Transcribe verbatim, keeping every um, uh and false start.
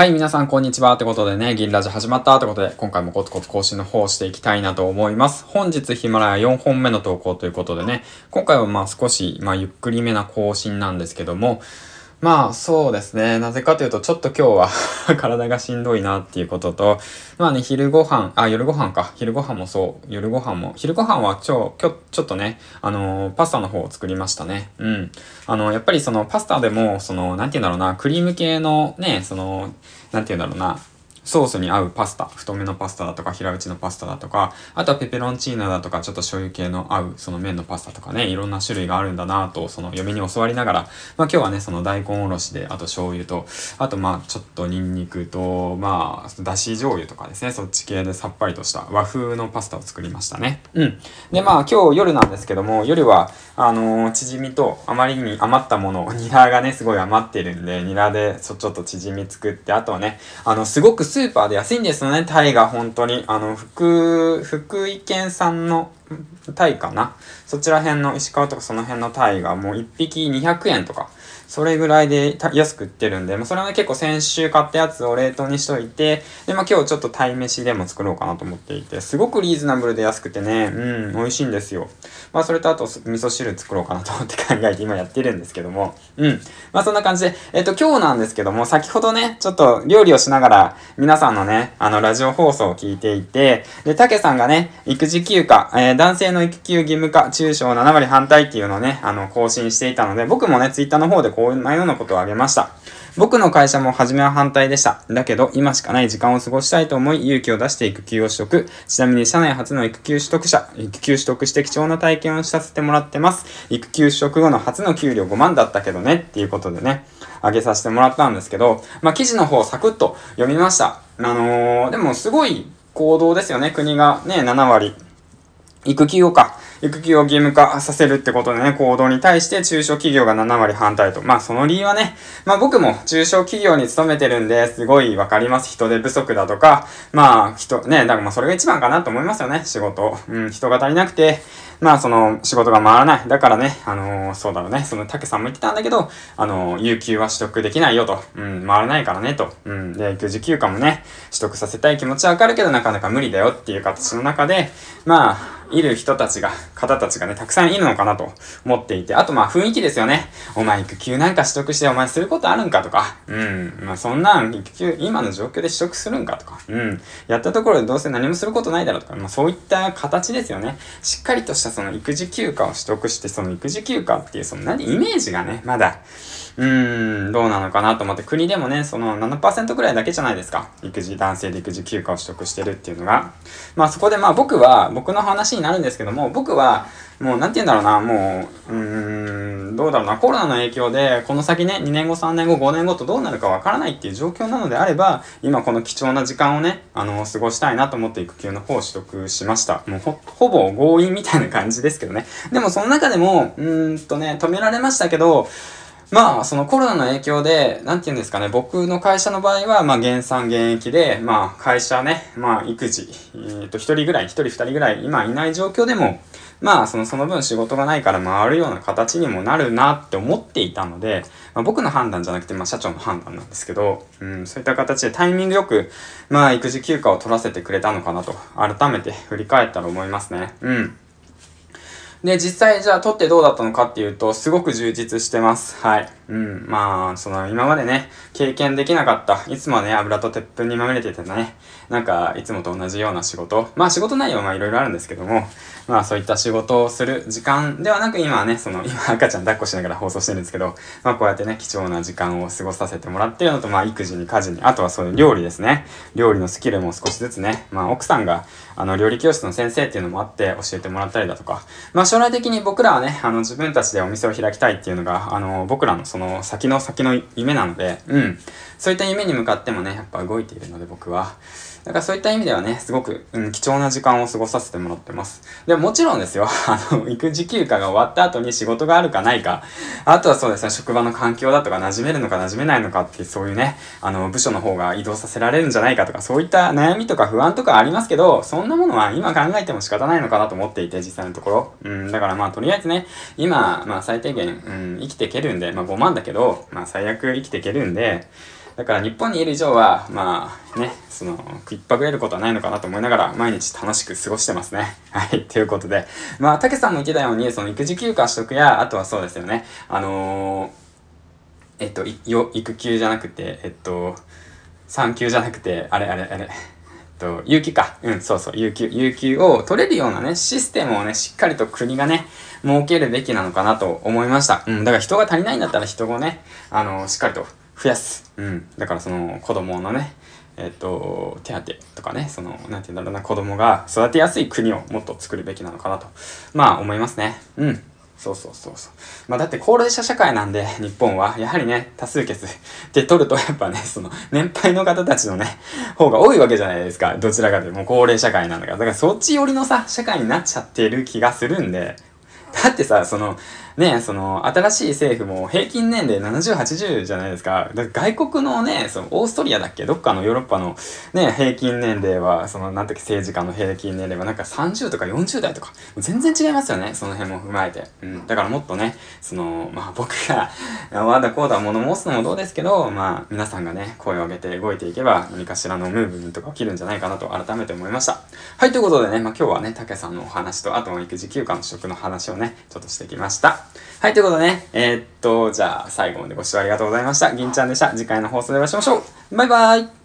はい、皆さんこんにちはってことでね、銀ラジ始まったってことで、今回もコツコツ更新の方をしていきたいなと思います。本日ヒマラヤよんほんめの投稿ということでね、今回はまあ少し、まあゆっくりめな更新なんですけども、まあそうですね、なぜかというとちょっと今日は体がしんどいなっていうことと、まあね、昼ご飯、あ、夜ご飯か、昼ご飯もそう、夜ご飯も、昼ご飯はちょ、今日ちょっとね、あのー、パスタの方を作りましたね。うん。あのー、やっぱりそのパスタでも、その、なんて言うんだろうな、クリーム系のね、その、なんて言うんだろうな、ソースに合うパスタ、太めのパスタだとか平打ちのパスタだとか、あとはペペロンチーノだとか、ちょっと醤油系の合うその麺のパスタとかね、いろんな種類があるんだなぁと、その嫁に教わりながら、まあ今日はね、その大根おろしで、あと醤油と、あとまあちょっとニンニクと、まあだし醤油とかですね、そっち系でさっぱりとした和風のパスタを作りましたね。うん。でまあ今日夜なんですけども、夜はあのー、チヂミとあまりに余ったものを、ニラがね、すごい余ってるんで、ニラでちょ、ちょっとチヂミ作って、あとはね、あの、すごくスーパーで安いんですよね、タイが本当に。あの、福、福井県産のタイかな。そちら辺の石川とかその辺のタイがもういっぴきにひゃくえんとか、それぐらいで安く売ってるんで、まあ、それはね結構先週買ったやつを冷凍にしといて、で、まあ、今日ちょっと鯛めしでも作ろうかなと思っていて、すごくリーズナブルで安くてね、うん、美味しいんですよ。まあ、それとあと味噌汁作ろうかなと思って考えて今やってるんですけども、うん。まあ、そんな感じで、えっと、今日なんですけども、先ほどね、ちょっと料理をしながら、皆さんのね、あの、ラジオ放送を聞いていて、で、たけさんがね、育児休暇、えー、男性の育休義務化、中小ななわり反対っていうのをね、あの、更新していたので、僕もね、ツイッターの方でこんなようなことをあげました。僕の会社も初めは反対でした。だけど、今しかない時間を過ごしたいと思い、勇気を出して育休を取得。ちなみに、社内初の育休取得者、育休取得して貴重な体験をさせてもらってます。育休取得後の初の給料ごまんだったけどね、っていうことでね、あげさせてもらったんですけど、まあ、記事の方サクッと読みました。あのー、でもすごい行動ですよね、国がね、ななわり。育休をか、育休を義務化させるってことでね、行動に対して中小企業がななわり反対と。まあその理由はね、まあ僕も中小企業に勤めてるんですごいわかります。人手不足だとか、まあ人、ね、だからまあそれが一番かなと思いますよね、仕事。うん、人が足りなくて、まあその仕事が回らない。だからね、あのー、そうだろうね、そのたけさんも言ってたんだけど、あのー、有給は取得できないよと。うん、回らないからねと。うん、で、育児休暇もね、取得させたい気持ちはわかるけど、なかなか無理だよっていう形の中で、まあ、いる人たちが、方たちがね、たくさんいるのかなと思っていて、あとまあ雰囲気ですよね。お前育休なんか取得してお前することあるんかとか、うん、まあそんなん育休、今の状況で取得するんかとか、うん、やったところでどうせ何もすることないだろうとか、まあそういった形ですよね。しっかりとしたその育児休暇を取得して、その育児休暇っていうその何、イメージがね、まだ、うーん、どうなのかなと思って、国でもね、その ななパーセント くらいだけじゃないですか。育児、男性で育児休暇を取得してるっていうのが。まあそこでまあ僕は、僕の話になるんですけども、僕は、もうなんて言うんだろうな、もう、うーん、どうだろうな、コロナの影響で、この先ね、にねんご、さんねんご、ごねんごとどうなるかわからないっていう状況なのであれば、今この貴重な時間をね、あの、過ごしたいなと思って育休の方を取得しました。もう ほ, ほぼ強引みたいな感じですけどね。でもその中でも、うーんとね、止められましたけど、まあ、そのコロナの影響で、なんて言うんですかね、僕の会社の場合は、まあ、減産減益で、まあ、会社ね、まあ、育児、えー、っと、一人ぐらい、一人二人ぐらい、今いない状況でも、まあ、その、その分仕事がないから回るような形にもなるなって思っていたので、まあ、僕の判断じゃなくて、まあ、社長の判断なんですけど、うん、そういった形でタイミングよく、まあ、育児休暇を取らせてくれたのかなと、改めて振り返ったら思いますね。うん。で、実際じゃあ撮ってどうだったのかっていうと、すごく充実してます。はい。うん。まあ、その、今までね、経験できなかった。いつもはね、油と鉄粉にまみれててね、なんか、いつもと同じような仕事。まあ、仕事内容はまあ、いろいろあるんですけども、まあ、そういった仕事をする時間ではなく、今はね、その、今赤ちゃん抱っこしながら放送してるんですけど、まあ、こうやってね、貴重な時間を過ごさせてもらってるのと、まあ、育児に家事に、あとはそういう料理ですね。料理のスキルも少しずつね、まあ、奥さんが、あの、料理教室の先生っていうのもあって、教えてもらったりだとか、まあ将来的に僕らはね、あの自分たちでお店を開きたいっていうのが、あの僕らのその先の先の夢なので、うん。そういった夢に向かってもね、やっぱ動いているので僕は。だからそういった意味ではね、すごく、うん、貴重な時間を過ごさせてもらってます。でももちろんですよ、あの、育児休暇が終わった後に仕事があるかないか、あとはそうですね、職場の環境だとか馴染めるのか馴染めないのかっていう、そういうね、あの、部署の方が移動させられるんじゃないかとか、そういった悩みとか不安とかありますけど、そんなものは今考えても仕方ないのかなと思っていて、実際のところ。うん、だからまあとりあえずね、今、まあ最低限、うん、生きていけるんで、まあごまんだけど、まあ最悪生きていけるんで、だから日本にいる以上は、まあね、その、食いっぱぐれることはないのかなと思いながら、毎日楽しく過ごしてますね。はい、ということで。まあ、たけさんも言ってたように、その、育児休暇取得や、あとはそうですよね、あのー、えっと、いよ育休じゃなくて、えっと、産休じゃなくて、あれあれあれ。と有給か。うん、そうそう、有給、有給を取れるようなね、システムをね、しっかりと国がね、設けるべきなのかなと思いました。うん、だから人が足りないんだったら人をね、あの、しっかりと増やす。うん、だからその子供のね、えっと、手当とかね、その、なんていうんだろうな、子供が育てやすい国をもっと作るべきなのかなと、まあ思いますね。うん。そうそうそうそう。まあだって高齢者社会なんで、日本は、やはりね、多数決で取るとやっぱね、その、年配の方たちのね、方が多いわけじゃないですか。どちらかというと、もう高齢社会なんだから。だからそっち寄りのさ、社会になっちゃってる気がするんで。だってさ、その、ね、その、新しい政府も平均年齢ななじゅう、はちじゅうじゃないですか。だから外国のね、その、オーストリアだっけ？どっかのヨーロッパのね、平均年齢は、その、なんだっけ、政治家の平均年齢はなんかさんじゅうとかよんじゅう代とか、全然違いますよね。その辺も踏まえて。うん。だからもっとね、その、まあ僕が、わだこうだ物申すのもどうですけど、まあ皆さんがね、声を上げて動いていけば、何かしらのムーブメントが起きるんじゃないかなと改めて思いました。はい、ということでね、まあ今日はね、たけさんのお話と、あと育児休暇の取得の話をね、ちょっとしてきました。はい、ということでね、えー、っと、じゃあ最後までご視聴ありがとうございました。銀ちゃんでした。次回の放送でお会いしましょう。バイバーイ。